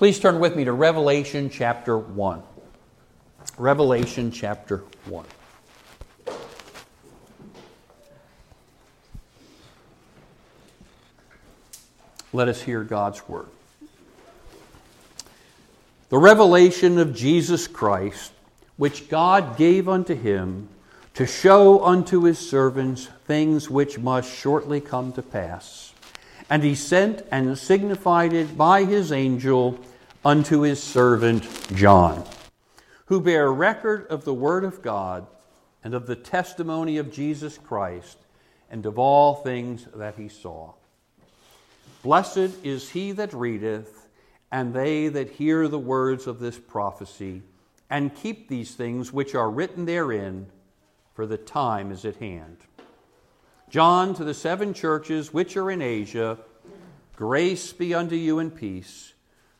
Please turn with me to Revelation chapter 1. Revelation chapter 1. Let us hear God's word. The revelation of Jesus Christ, which God gave unto him, to show unto his servants things which must shortly come to pass. And he sent and signified it by his angel unto his servant John, who bare record of the word of God and of the testimony of Jesus Christ and of all things that he saw. Blessed is he that readeth, and they that hear the words of this prophecy, and keep these things which are written therein, for the time is at hand. John, to the seven churches which are in Asia, grace be unto you and peace,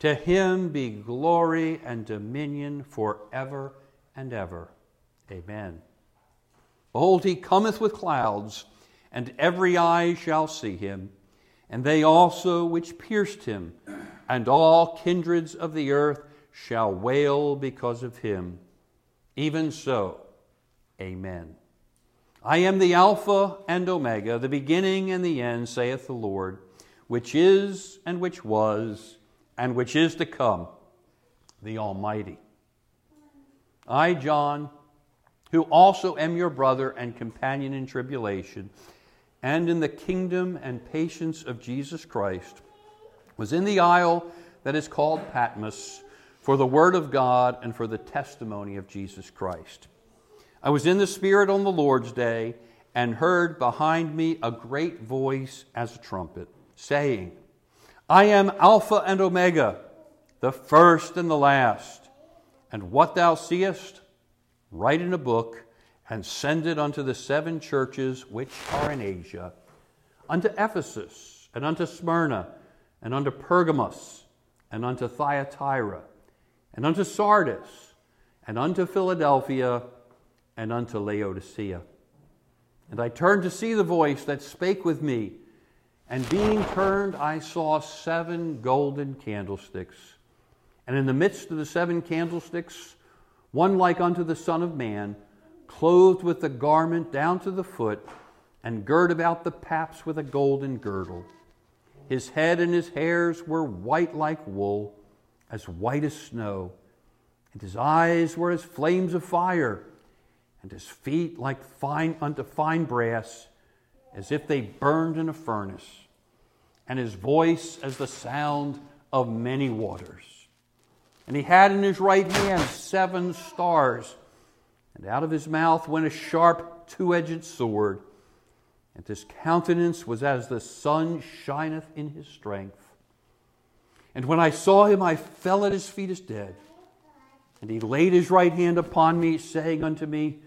To him be glory and dominion forever and ever. Amen. Behold, he cometh with clouds, and every eye shall see him, and they also which pierced him, and all kindreds of the earth shall wail because of him. Even so, amen. I am the Alpha and Omega, the beginning and the end, saith the Lord, which is, and which was, and which is to come, the Almighty. I, John, who also am your brother and companion in tribulation, and in the kingdom and patience of Jesus Christ, was in the isle that is called Patmos, for the word of God and for the testimony of Jesus Christ. I was in the Spirit on the Lord's day, and heard behind me a great voice as a trumpet, saying, I am Alpha and Omega, the first and the last. And what thou seest, write in a book, and send it unto the seven churches which are in Asia, unto Ephesus, and unto Smyrna, and unto Pergamos, and unto Thyatira, and unto Sardis, and unto Philadelphia, and unto Laodicea. And I turned to see the voice that spake with me, and being turned I saw seven golden candlesticks, and in the midst of the seven candlesticks one like unto the Son of Man, clothed with the garment down to the foot, and girt about the paps with a golden girdle. His head and his hairs were white like wool, as white as snow, and his eyes were as flames of fire, and his feet like unto fine brass, as if they burned in a furnace, and his voice as the sound of many waters. And he had in his right hand seven stars, and out of his mouth went a sharp two-edged sword, and his countenance was as the sun shineth in his strength. And when I saw him, I fell at his feet as dead. And he laid his right hand upon me, saying unto me,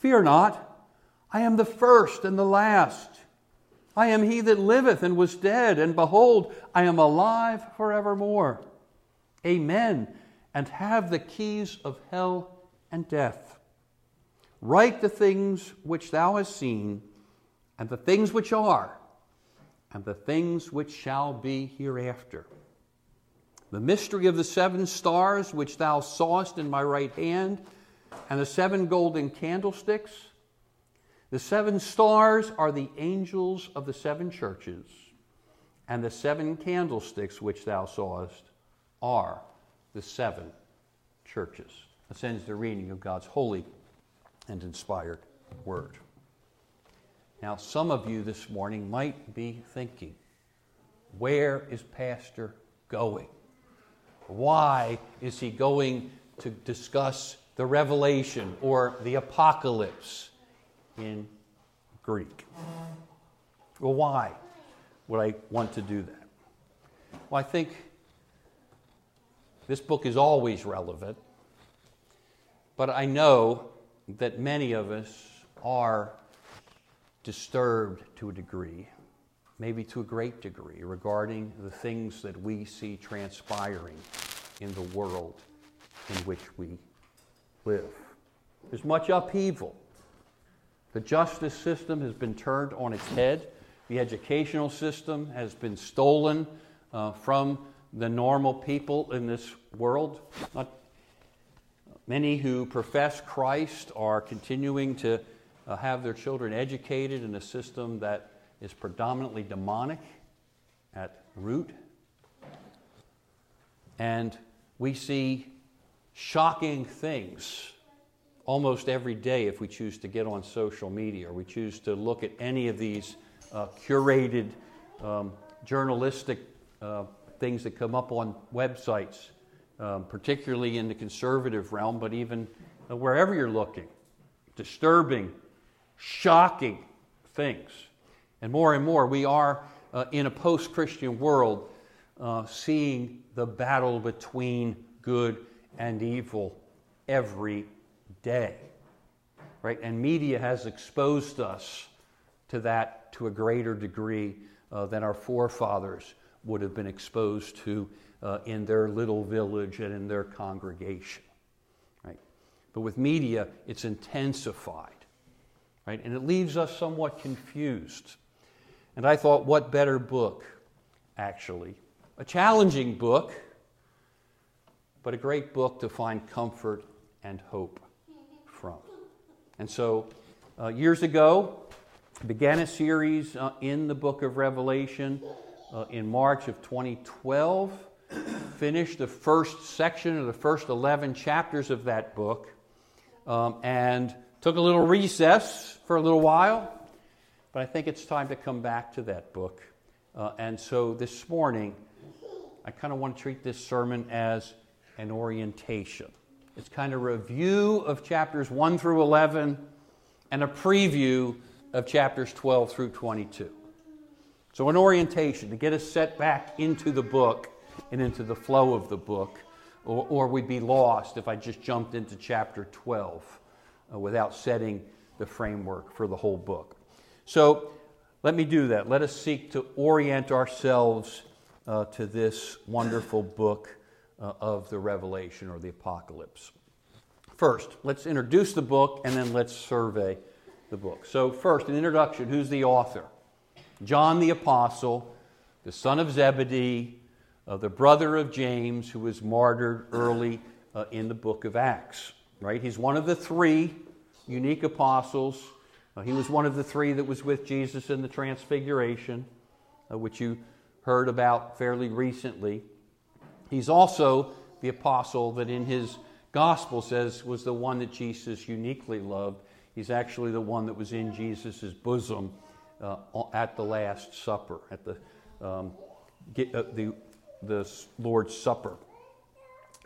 Fear not, I am the first and the last. I am he that liveth and was dead, and behold, I am alive forevermore. Amen, and have the keys of hell and death. Write the things which thou hast seen, and the things which are, and the things which shall be hereafter. The mystery of the seven stars which thou sawest in my right hand, and the seven golden candlesticks. The seven stars are the angels of the seven churches, and the seven candlesticks which thou sawest are the seven churches. This ends the reading of God's holy and inspired word. Now, some of you this morning might be thinking, where is Pastor going? Why is he going to discuss the Revelation or the Apocalypse in Greek? Well, why would I want to do that? Well, I think This book is always relevant. But I know that many of us are disturbed to a degree, maybe to a great degree, regarding the things that we see transpiring in the world in which we live. There's much upheaval. The justice system has been turned on its head. The educational system has been stolen from the normal people in this world. Many who profess Christ are continuing to have their children educated in a system that is predominantly demonic at root. And we see shocking things almost every day if we choose to get on social media or we choose to look at any of these curated journalistic things that come up on websites, particularly in the conservative realm, but even wherever you're looking. Disturbing, shocking things. And more, we are in a post-Christian world seeing the battle between good and evil every day, right? And media has exposed us to that to a greater degree than our forefathers would have been exposed to in their little village and in their congregation, right? But with media, it's intensified, right? And it leaves us somewhat confused. And I thought, what better book, actually? A challenging book, but a great book to find comfort and hope from. And so, years ago, I began a series in the book of Revelation in March of 2012, finished the first section of the first 11 chapters of that book, and took a little recess for a little while. But I think it's time to come back to that book. And so this morning, I kind of want to treat this sermon as an orientation. It's kind of a review of chapters 1 through 11 and a preview of chapters 12 through 22. So an orientation to get us set back into the book and into the flow of the book, or we'd be lost if I just jumped into chapter 12 without setting the framework for the whole book. So let me do that. Let us seek to orient ourselves to this wonderful book of the Revelation or the Apocalypse. First, let's introduce the book and then let's survey the book. So first, an introduction. Who's the author? John the Apostle, the son of Zebedee, the brother of James, who was martyred early in the book of Acts. Right? He's one of the three unique apostles. He was one of the three that was with Jesus in the Transfiguration, which you heard about fairly recently. He's also the apostle that in his gospel says was the one that Jesus uniquely loved. He's actually the one that was in Jesus' bosom at the Last Supper, at the Lord's Supper.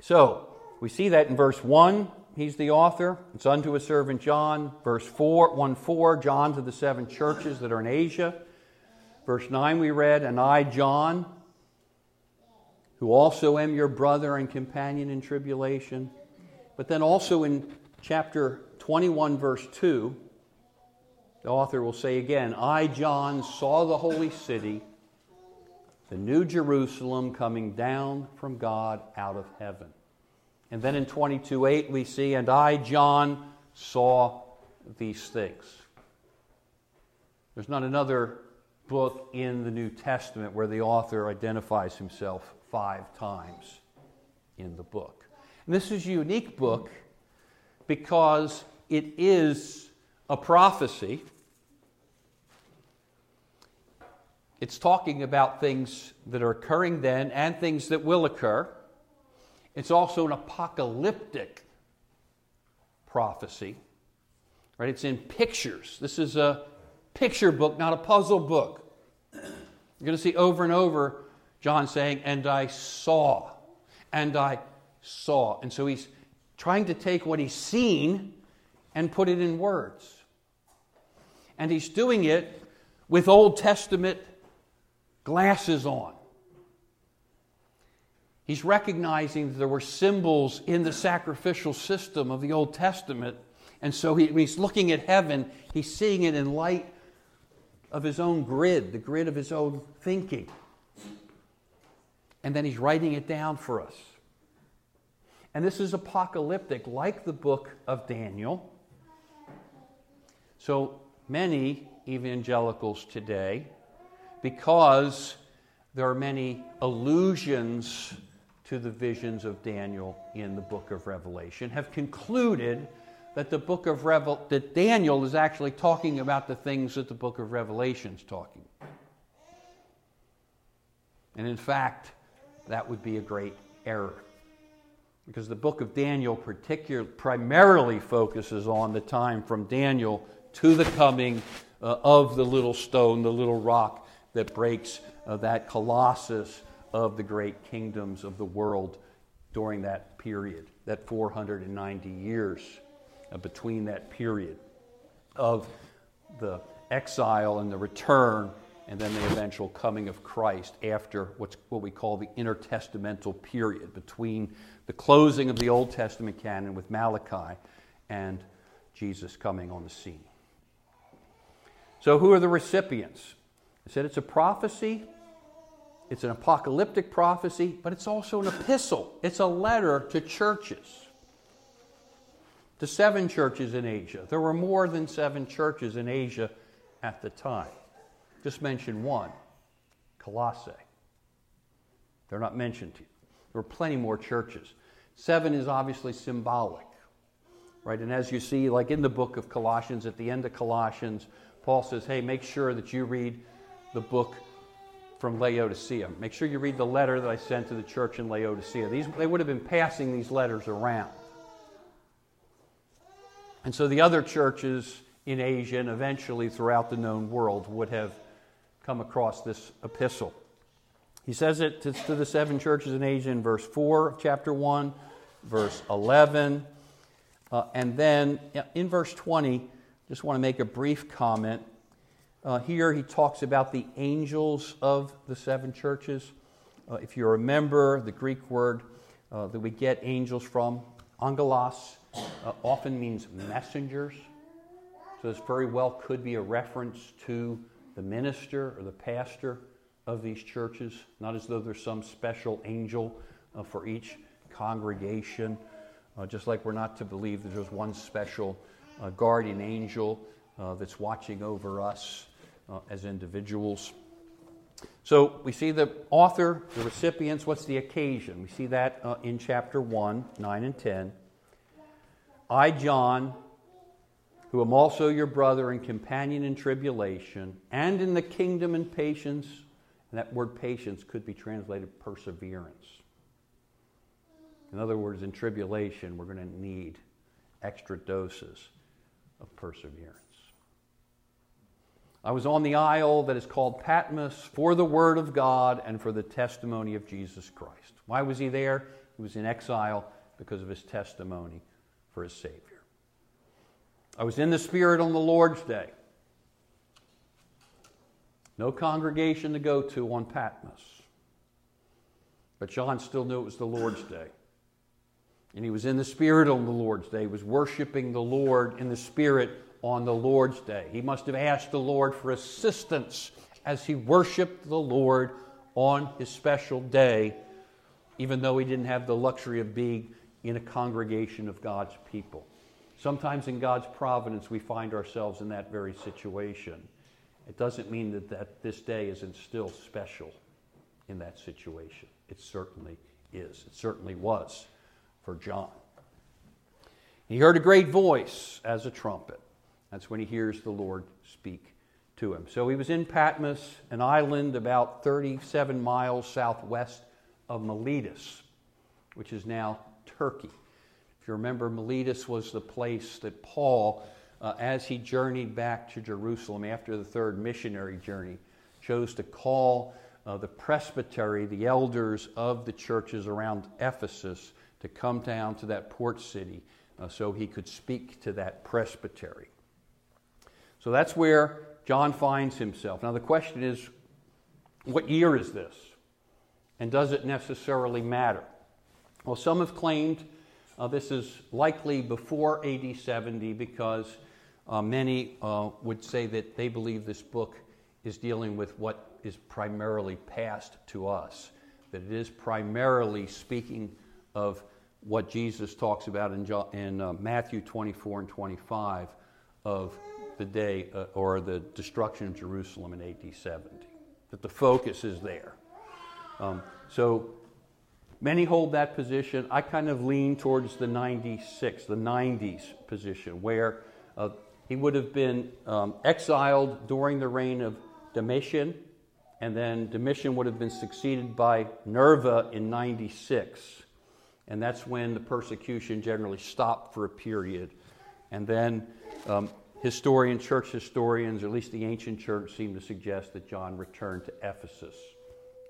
So, we see that in verse 1. He's the author. It's unto his servant John. Verse 4, John to the seven churches that are in Asia. Verse 9 we read, and I, John, who also am your brother and companion in tribulation. But then also in chapter 21, verse 2, the author will say again, I, John, saw the holy city, the new Jerusalem coming down from God out of heaven. And then in 22:8 we see, and I, John, saw these things. There's not another book in the New Testament where the author identifies himself 5 times in the book. And this is a unique book because it is a prophecy. It's talking about things that are occurring then and things that will occur. It's also an apocalyptic prophecy, right? It's in pictures. This is a picture book, not a puzzle book. You're going to see over and over John saying, and I saw. And so he's trying to take what he's seen and put it in words. And he's doing it with Old Testament glasses on. He's recognizing that there were symbols in the sacrificial system of the Old Testament. And so when he's looking at heaven, he's seeing it in light of his own grid, the grid of his own thinking. And then he's writing it down for us. And this is apocalyptic, like the book of Daniel. So many evangelicals today, because there are many allusions to the visions of Daniel in the book of Revelation, have concluded that the book of that Daniel is actually talking about the things that the book of Revelation is talking about. And in fact, that would be a great error, because the book of Daniel primarily focuses on the time from Daniel to the coming of the little stone, the little rock that breaks that colossus of the great kingdoms of the world during that period, that 490 years between that period of the exile and the return, and then the eventual coming of Christ after what we call the intertestamental period, between the closing of the Old Testament canon with Malachi and Jesus coming on the scene. So who are the recipients? I said it's a prophecy, it's an apocalyptic prophecy, but it's also an epistle. It's a letter to churches, to seven churches in Asia. There were more than seven churches in Asia at the time. Just mention one, Colossae. They're not mentioned here. There were plenty more churches. Seven is obviously symbolic, right? And as you see, like in the book of Colossians, at the end of Colossians, Paul says, hey, make sure that you read the book from Laodicea. Make sure you read the letter that I sent to the church in Laodicea. They would have been passing these letters around. And so the other churches in Asia and eventually throughout the known world would have come across this epistle. He says it to the seven churches in Asia in verse 4 of chapter 1, verse 11. And then in verse 20, just want to make a brief comment. Here he talks about the angels of the seven churches. If you remember the Greek word that we get angels from, angelos, often means messengers. So this very well could be a reference to the minister or the pastor of these churches, not as though there's some special angel for each congregation, just like we're not to believe that there's one special guardian angel that's watching over us as individuals. So we see the author, the recipients, what's the occasion? We see that in chapter 1, 9 and 10. I, John, who am also your brother and companion in tribulation and in the kingdom and patience. And that word patience could be translated perseverance. In other words, in tribulation, we're going to need extra doses of perseverance. I was on the isle that is called Patmos for the word of God and for the testimony of Jesus Christ. Why was he there? He was in exile because of his testimony for his Savior. I was in the Spirit on the Lord's Day. No congregation to go to on Patmos. But John still knew it was the Lord's Day. And he was in the Spirit on the Lord's Day. He was worshiping the Lord in the Spirit on the Lord's Day. He must have asked the Lord for assistance as he worshiped the Lord on his special day, even though he didn't have the luxury of being in a congregation of God's people. Sometimes in God's providence, we find ourselves in that very situation. It doesn't mean that this day isn't still special in that situation. It certainly is. It certainly was for John. He heard a great voice as a trumpet. That's when he hears the Lord speak to him. So he was in Patmos, an island about 37 miles southwest of Miletus, which is now Turkey. If you remember, Miletus was the place that Paul, as he journeyed back to Jerusalem after the third missionary journey, chose to call the presbytery, the elders of the churches around Ephesus, to come down to that port city so he could speak to that presbytery. So that's where John finds himself. Now the question is, what year is this? And does it necessarily matter? Well, some have claimed this is likely before AD 70 because many would say that they believe this book is dealing with what is primarily passed to us, that it is primarily speaking of what Jesus talks about in Matthew 24 and 25 of the day or the destruction of Jerusalem in AD 70, that the focus is there. So many hold that position. I kind of lean towards the 90s position, where he would have been exiled during the reign of Domitian, and then Domitian would have been succeeded by Nerva in 96. And that's when the persecution generally stopped for a period. And then church historians, or at least the ancient church, seem to suggest that John returned to Ephesus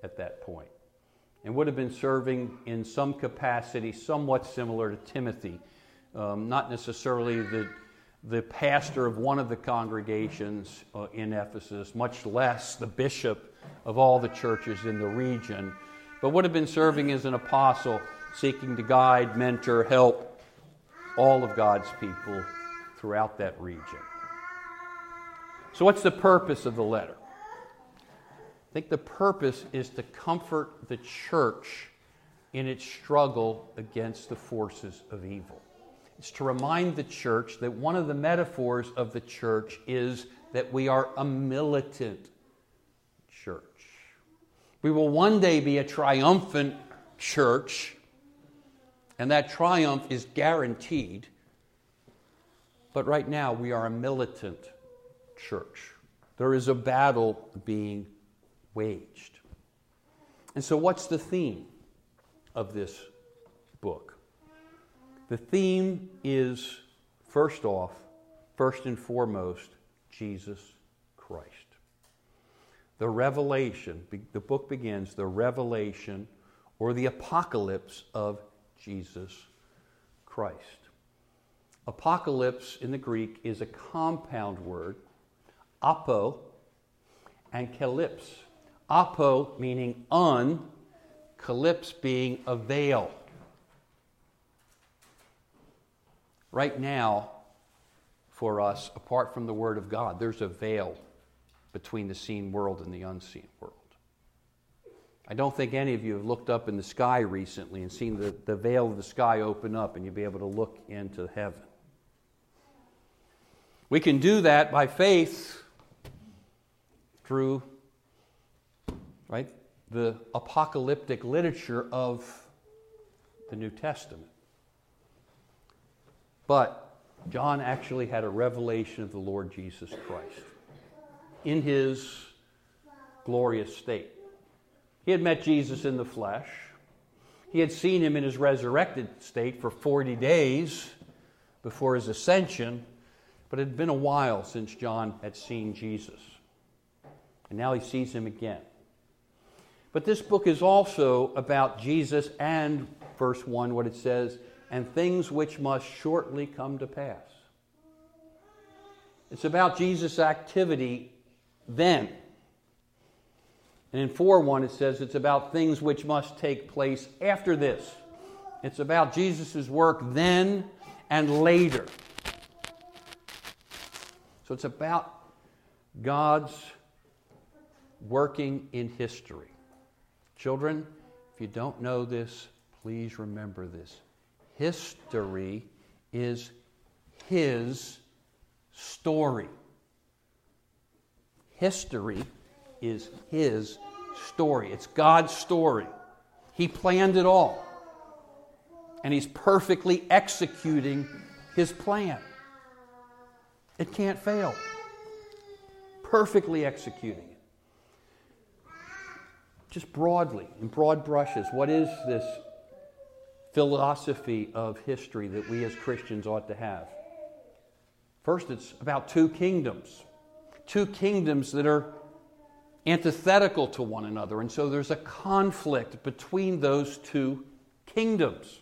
at that point, and would have been serving in some capacity somewhat similar to Timothy, not necessarily the pastor of one of the congregations in Ephesus, much less the bishop of all the churches in the region, but would have been serving as an apostle, seeking to guide, mentor, help all of God's people throughout that region. So what's the purpose of the letter? I think the purpose is to comfort the church in its struggle against the forces of evil. It's to remind the church that one of the metaphors of the church is that we are a militant church. We will one day be a triumphant church, and that triumph is guaranteed. But right now, we are a militant church. There is a battle being waged. And so what's the theme of this book? The theme is, first and foremost, Jesus Christ. The revelation, the book begins, the revelation or the apocalypse of Jesus Christ. Apocalypse in the Greek is a compound word, apo and calypse. Apo meaning un, calypse being a veil. Right now, for us, apart from the Word of God, there's a veil between the seen world and the unseen world. I don't think any of you have looked up in the sky recently and seen the veil of the sky open up and you'll be able to look into heaven. We can do that by faith through the apocalyptic literature of the New Testament. But John actually had a revelation of the Lord Jesus Christ in his glorious state. He had met Jesus in the flesh. He had seen him in his resurrected state for 40 days before his ascension, but it had been a while since John had seen Jesus. And now he sees him again. But this book is also about Jesus and, verse 1, what it says, and things which must shortly come to pass. It's about Jesus' activity then. And in 4:1 it says it's about things which must take place after this. It's about Jesus' work then and later. So it's about God's working in history. Children, if you don't know this, please remember this. History is His story. History is His story. It's God's story. He planned it all. And He's perfectly executing His plan. It can't fail. Perfectly executing. Just broadly, in broad brushes, what is this philosophy of history that we as Christians ought to have? First, it's about two kingdoms that are antithetical to one another, and so there's a conflict between those two kingdoms.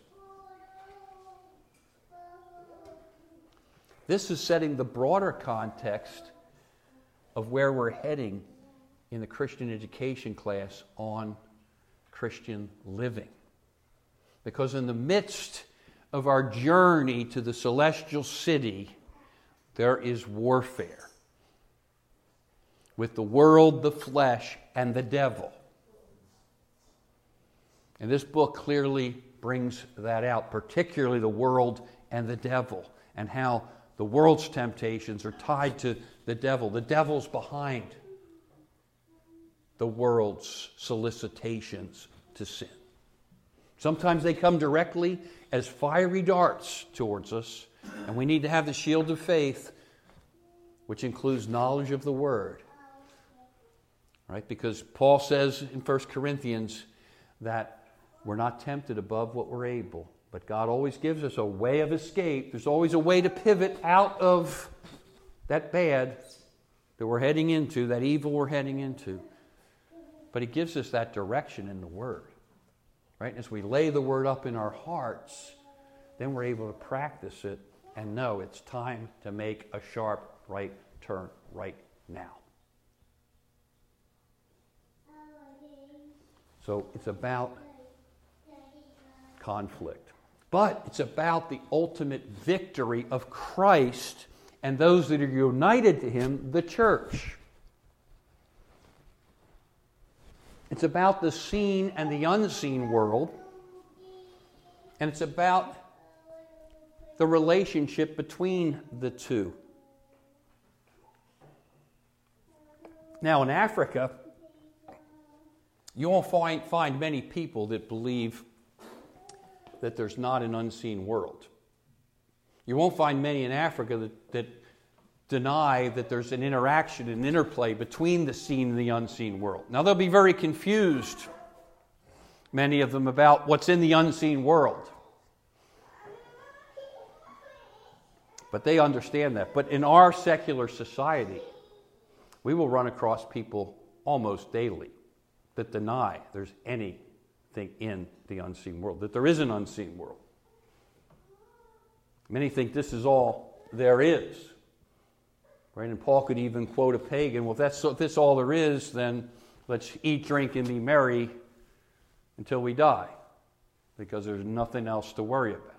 This is setting the broader context of where we're heading in the Christian education class on Christian living. Because in the midst of our journey to the celestial city, there is warfare with the world, the flesh, and the devil. And this book clearly brings that out, particularly the world and the devil, and how the world's temptations are tied to the devil. The devil's behind the world's solicitations to sin. Sometimes they come directly as fiery darts towards us, and we need to have the shield of faith, which includes knowledge of the Word. Right? Because Paul says in 1 Corinthians that we're not tempted above what we're able, but God always gives us a way of escape. There's always a way to pivot out of that bad that we're heading into, that evil we're heading into. But He gives us that direction in the Word. Right? As we lay the Word up in our hearts, then we're able to practice it and know it's time to make a sharp right turn right now. So it's about conflict. But it's about the ultimate victory of Christ and those that are united to Him, the church. It's about the seen and the unseen world. And it's about the relationship between the two. Now in Africa, you won't find many people that believe that there's not an unseen world. You won't find many in Africa that deny that there's an interaction, an interplay between the seen and the unseen world. Now they'll be very confused, many of them, about what's in the unseen world. But they understand that. But in our secular society, we will run across people almost daily that deny there's anything in the unseen world, that there is an unseen world. Many think this is all there is. Right? And Paul could even quote a pagan, well, if this all there is, then let's eat, drink, and be merry until we die, because there's nothing else to worry about.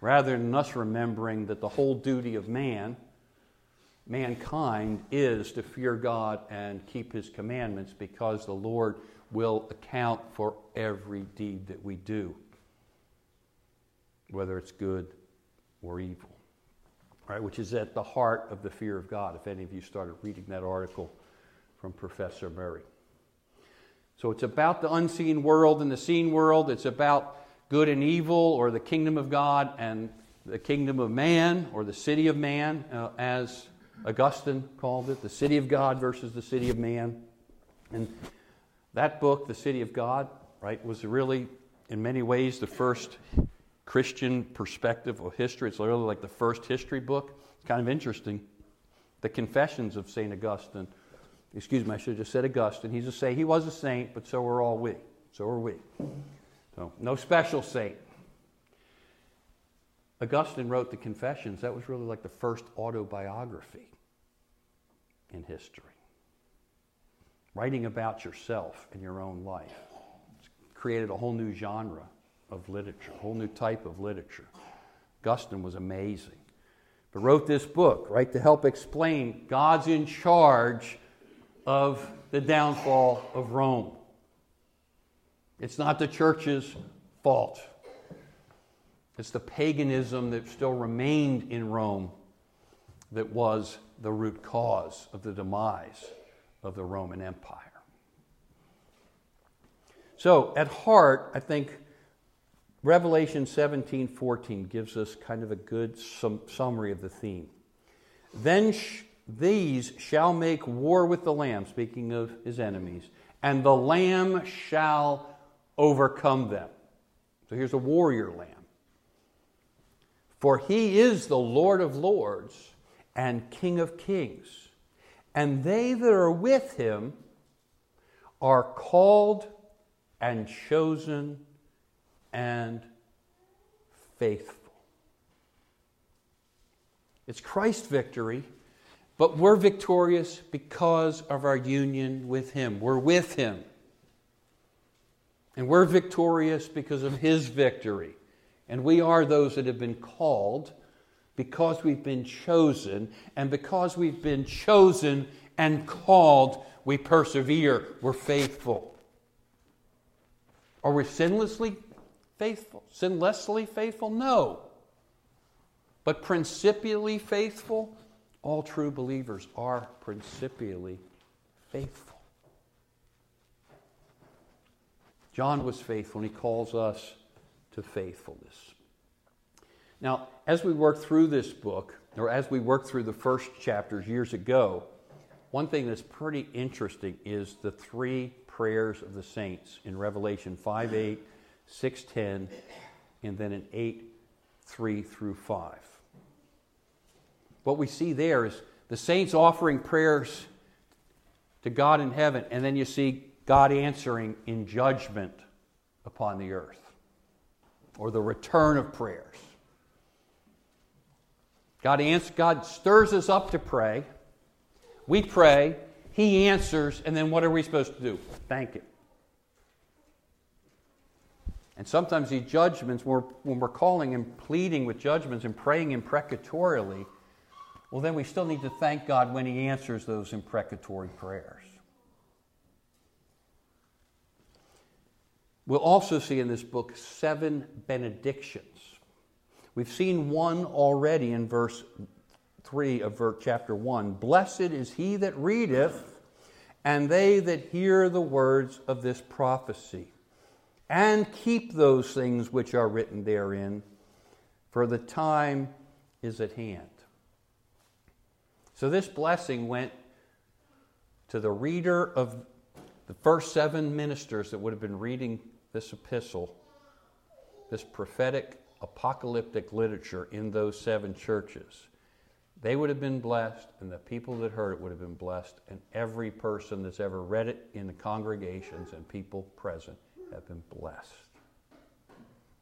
Rather than us remembering that the whole duty of mankind is to fear God and keep His commandments, because the Lord will account for every deed that we do, whether it's good or evil. All right, which is at the heart of the fear of God, if any of you started reading that article from Professor Murray. So it's about the unseen world and the seen world. It's about good and evil, or the kingdom of God and the kingdom of man, or the city of man, as Augustine called it, the city of God versus the city of man. And that book, The City of God, right, was really, in many ways, the first Christian perspective of history. It's literally like the first history book. It's kind of interesting. The Confessions of St. Augustine. Excuse me, I should have just said Augustine. He was a saint, but so are all we. So are we. So, no special saint. Augustine wrote the Confessions. That was really like the first autobiography in history. Writing about yourself and your own life. It's created a whole new genre of literature, a whole new type of literature. Augustine was amazing. But wrote this book, right, to help explain God's in charge of the downfall of Rome. It's not the church's fault. It's the paganism that still remained in Rome that was the root cause of the demise of the Roman Empire. So, at heart, I think Revelation 17:14 gives us kind of a good summary of the theme. Then these shall make war with the Lamb, speaking of His enemies, and the Lamb shall overcome them. So here's a warrior Lamb. For He is the Lord of lords and King of kings, and they that are with Him are called and chosen and faithful. It's Christ's victory, but we're victorious because of our union with Him. We're with Him. And we're victorious because of His victory. And we are those that have been called because we've been chosen. And because we've been chosen and called, we persevere. We're faithful. Are we sinlessly faithful? Sinlessly faithful? No. But principially faithful? All true believers are principially faithful. John was faithful, and he calls us to faithfulness. Now, as we work through this book, or as we worked through the first chapters years ago, one thing that's pretty interesting is the three prayers of the saints in Revelation 5:8, 6:10, and then in 8:3 through 5. What we see there is the saints offering prayers to God in heaven, and then you see God answering in judgment upon the earth, or the return of prayers. God stirs us up to pray. We pray, He answers, and then what are we supposed to do? Thank Him. And sometimes these judgments, when we're calling and pleading with judgments and praying imprecatorially, well, then we still need to thank God when He answers those imprecatory prayers. We'll also see in this book 7 benedictions. We've seen one already in verse 3 of chapter 1. Blessed is he that readeth, and they that hear the words of this prophecy, and keep those things which are written therein, for the time is at hand. So this blessing went to the reader of the first 7 ministers that would have been reading this epistle, this prophetic apocalyptic literature in those 7 churches. They would have been blessed, and the people that heard it would have been blessed, and every person that's ever read it in the congregations and people present have been blessed.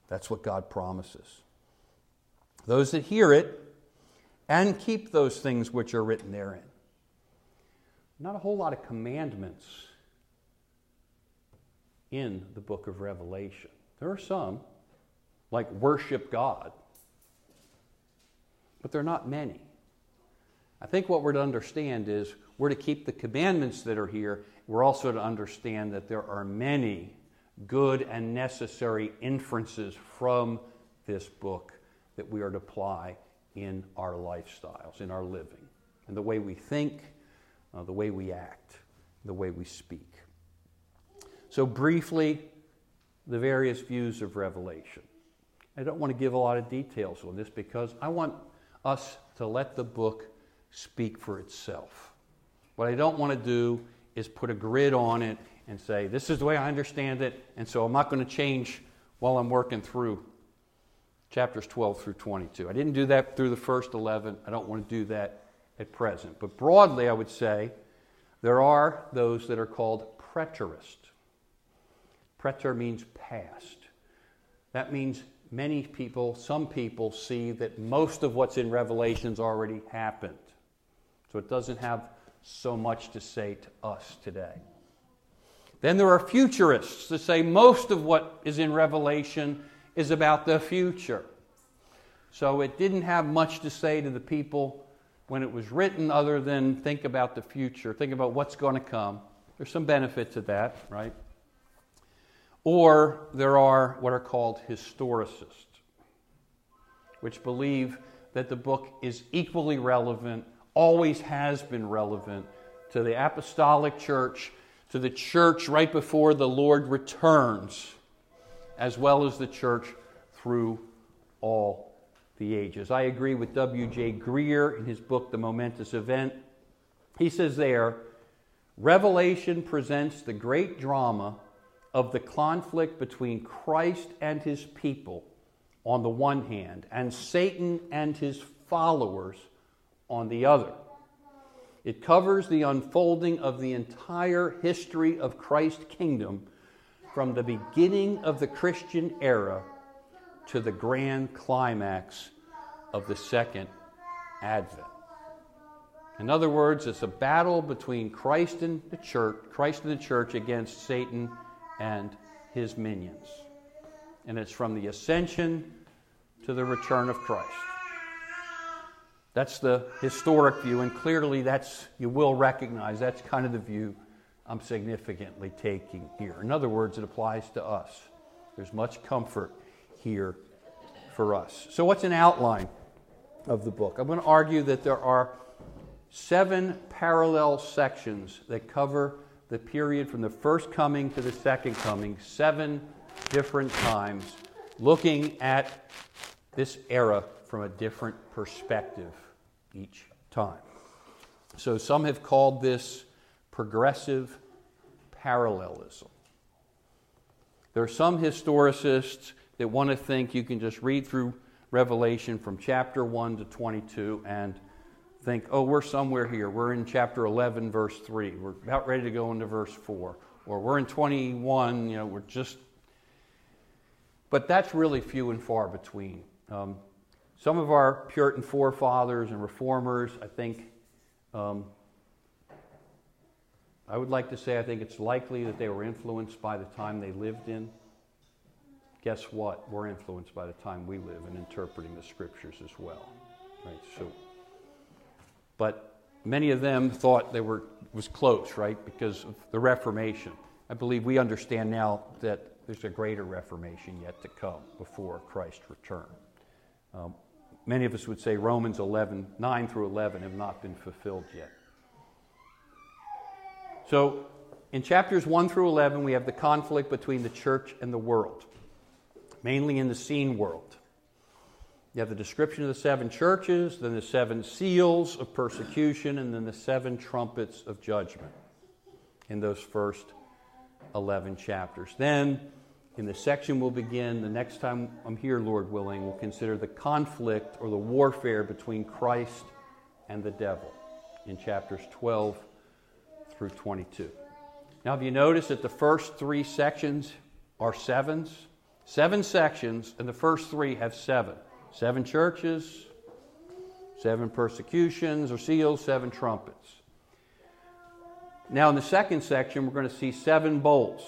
That's what God promises. Those that hear it and keep those things which are written therein. Not a whole lot of commandments in the book of Revelation. There are some, like worship God, but there are not many. I think what we're to understand is we're to keep the commandments that are here. We're also to understand that there are many good and necessary inferences from this book that we are to apply in our lifestyles, in our living, in the way we think, the way we act, the way we speak. So briefly, the various views of Revelation. I don't want to give a lot of details on this because I want us to let the book speak for itself. What I don't want to do is put a grid on it and say, this is the way I understand it, and so I'm not going to change while I'm working through chapters 12 through 22. I didn't do that through the first 11. I don't want to do that at present. But broadly, I would say there are those that are called preterists. Preter means past. That means many people, some people see that most of what's in Revelation's already happened. So it doesn't have so much to say to us today. Then there are futurists that say most of what is in Revelation is about the future. So it didn't have much to say to the people when it was written other than think about the future, think about what's going to come. There's some benefit to that, right? Or there are what are called historicists, which believe that the book is equally relevant, always has been relevant to the apostolic church, to the church right before the Lord returns, as well as the church through all the ages. I agree with W.J. Greer in his book, The Momentous Event. He says there, Revelation presents the great drama of the conflict between Christ and His people on the one hand, and Satan and his followers on the other. It covers the unfolding of the entire history of Christ's kingdom from the beginning of the Christian era to the grand climax of the second advent. In other words, it's a battle between Christ and the church against Satan and his minions. And it's from the ascension to the return of Christ. That's the historic view, and clearly that's, you will recognize, that's kind of the view I'm significantly taking here. In other words, it applies to us. There's much comfort here for us. So what's an outline of the book? I'm going to argue that there are 7 parallel sections that cover the period from the first coming to the second coming, 7 different times, looking at this era from a different perspective each time. So some have called this progressive parallelism. There are some historicists that want to think you can just read through Revelation from chapter 1 to 22 and think, oh, we're somewhere here. We're in chapter 11, verse 3. We're about ready to go into verse 4. Or we're in 21, we're just... But that's really few and far between. Some of our Puritan forefathers and reformers, I think, I would like to say I think it's likely that they were influenced by the time they lived in. Guess what? We're influenced by the time we live in interpreting the Scriptures as well. Right? So, but many of them thought they was close, right, because of the Reformation. I believe we understand now that there's a greater Reformation yet to come before Christ's return. Many of us would say Romans 11, 9 through 11 have not been fulfilled yet. So in chapters 1 through 11, we have the conflict between the church and the world, mainly in the seen world. You have the description of the 7 churches, then the 7 seals of persecution, and then the 7 trumpets of judgment in those first 11 chapters. Then, in the section we'll begin, the next time I'm here, Lord willing, we'll consider the conflict or the warfare between Christ and the devil in chapters 12 through 22. Now, have you noticed that the first 3 sections are 7s? 7 sections, and the first 3 have 7. 7 churches, 7 persecutions or seals, 7 trumpets. Now, in the second section, we're going to see 7 bowls.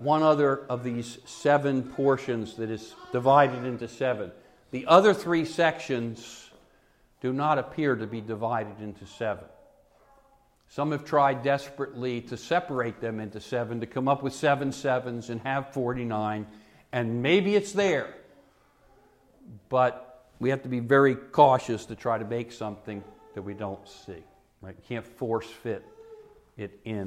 One other of these 7 portions that is divided into 7. The other 3 sections do not appear to be divided into 7. Some have tried desperately to separate them into 7, to come up with 7 sevens and have 49, and maybe it's there. But we have to be very cautious to try to make something that we don't see. Right? You can't force fit it in.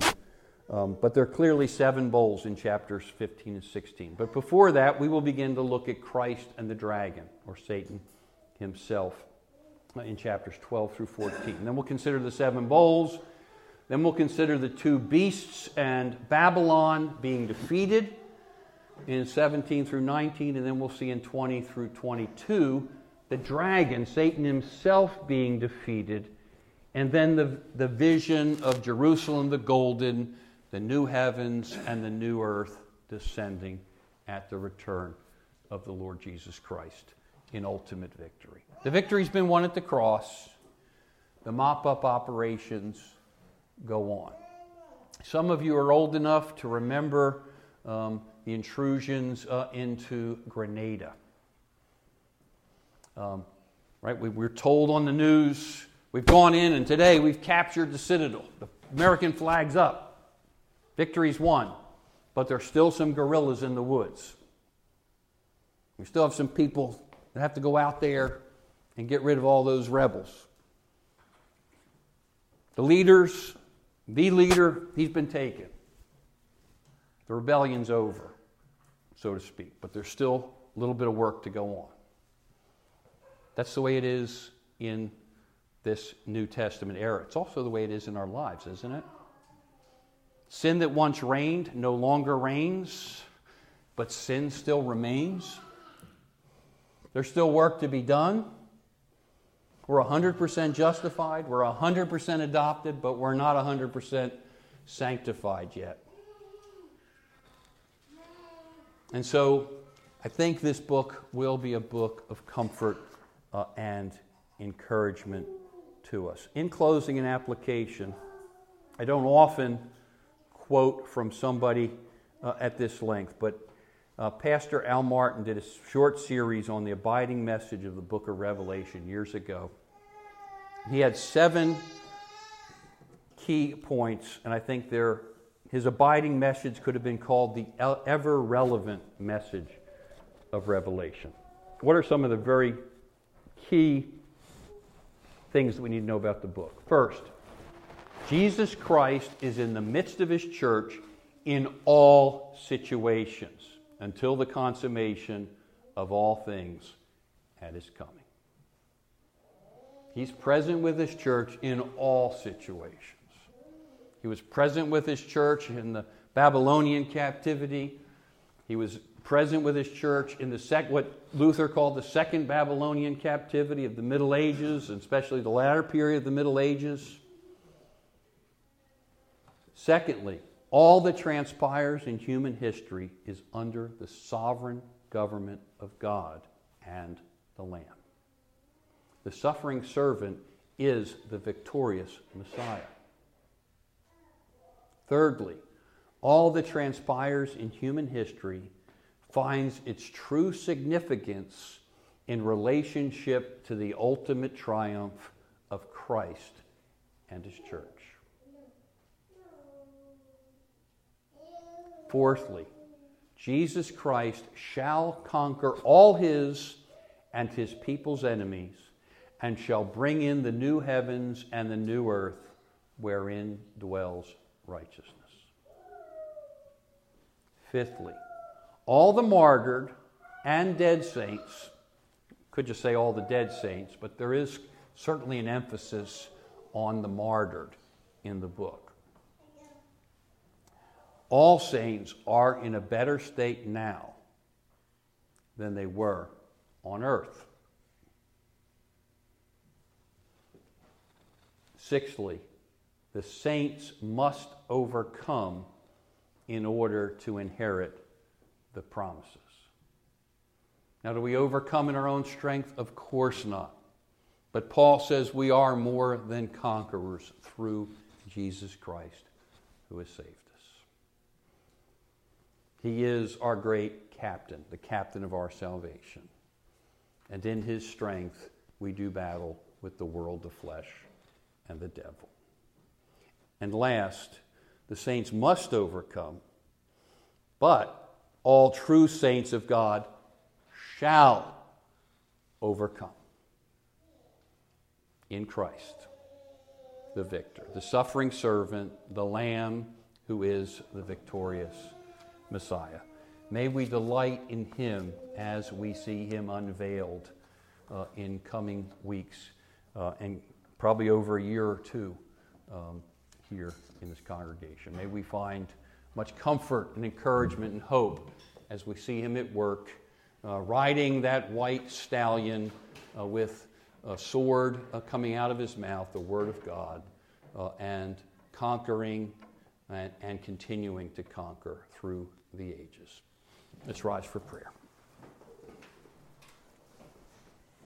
But there are clearly 7 bowls in chapters 15 and 16. But before that, we will begin to look at Christ and the dragon, or Satan himself, in chapters 12 through 14. Then we'll consider the 7 bowls. Then we'll consider the 2 beasts and Babylon being defeated in 17 through 19. And then we'll see in 20 through 22 the dragon, Satan himself, being defeated. And then the vision of Jerusalem, the golden, the new heavens and the new earth descending at the return of the Lord Jesus Christ in ultimate victory. The victory's been won at the cross. The mop-up operations go on. Some of you are old enough to remember the intrusions into Grenada. Right? We're told on the news, we've gone in and today we've captured the citadel. The American flag's up. Victory's won. But there's still some guerrillas in the woods. We still have some people that have to go out there and get rid of all those rebels. The leader, he's been taken. The rebellion's over, so to speak, but there's still a little bit of work to go on. That's the way it is in this New Testament era. It's also the way it is in our lives, isn't it? Sin that once reigned no longer reigns, but sin still remains. There's still work to be done. We're 100% justified, we're 100% adopted, but we're not 100% sanctified yet. And so I think this book will be a book of comfort and encouragement to us. In closing, an application. I don't often quote from somebody at this length, but Pastor Al Martin did a short series on the abiding message of the book of Revelation years ago. He had 7 key points, and I think his abiding message could have been called the ever-relevant message of Revelation. What are some of the very key things that we need to know about the book? First, Jesus Christ is in the midst of his church in all situations until the consummation of all things at his coming. He's present with his church in all situations. He was present with his church in the Babylonian captivity. He was present with his church in what Luther called the second Babylonian captivity of the Middle Ages, and especially the latter period of the Middle Ages. Secondly, all that transpires in human history is under the sovereign government of God and the Lamb. The suffering servant is the victorious Messiah. Thirdly, all that transpires in human history finds its true significance in relationship to the ultimate triumph of Christ and his church. Fourthly, Jesus Christ shall conquer all his and his people's enemies, and shall bring in the new heavens and the new earth wherein dwells righteousness. Fifthly, all the martyred and dead saints, could just say all the dead saints, but there is certainly an emphasis on the martyred in the book. All saints are in a better state now than they were on earth. Sixthly, the saints must overcome in order to inherit the promises. Now, do we overcome in our own strength? Of course not. But Paul says we are more than conquerors through Jesus Christ who has saved us. He is our great captain, the captain of our salvation. And in his strength, we do battle with the world, the flesh, and the devil. And last, the saints must overcome, but all true saints of God shall overcome in Christ, the victor, the suffering servant, the Lamb who is the victorious Messiah. May we delight in him as we see him unveiled in coming weeks and probably over a year or two here in this congregation. May we find much comfort and encouragement and hope as we see him at work, riding that white stallion with a sword coming out of his mouth, the word of God, and conquering and continuing to conquer through the ages. Let's rise for prayer.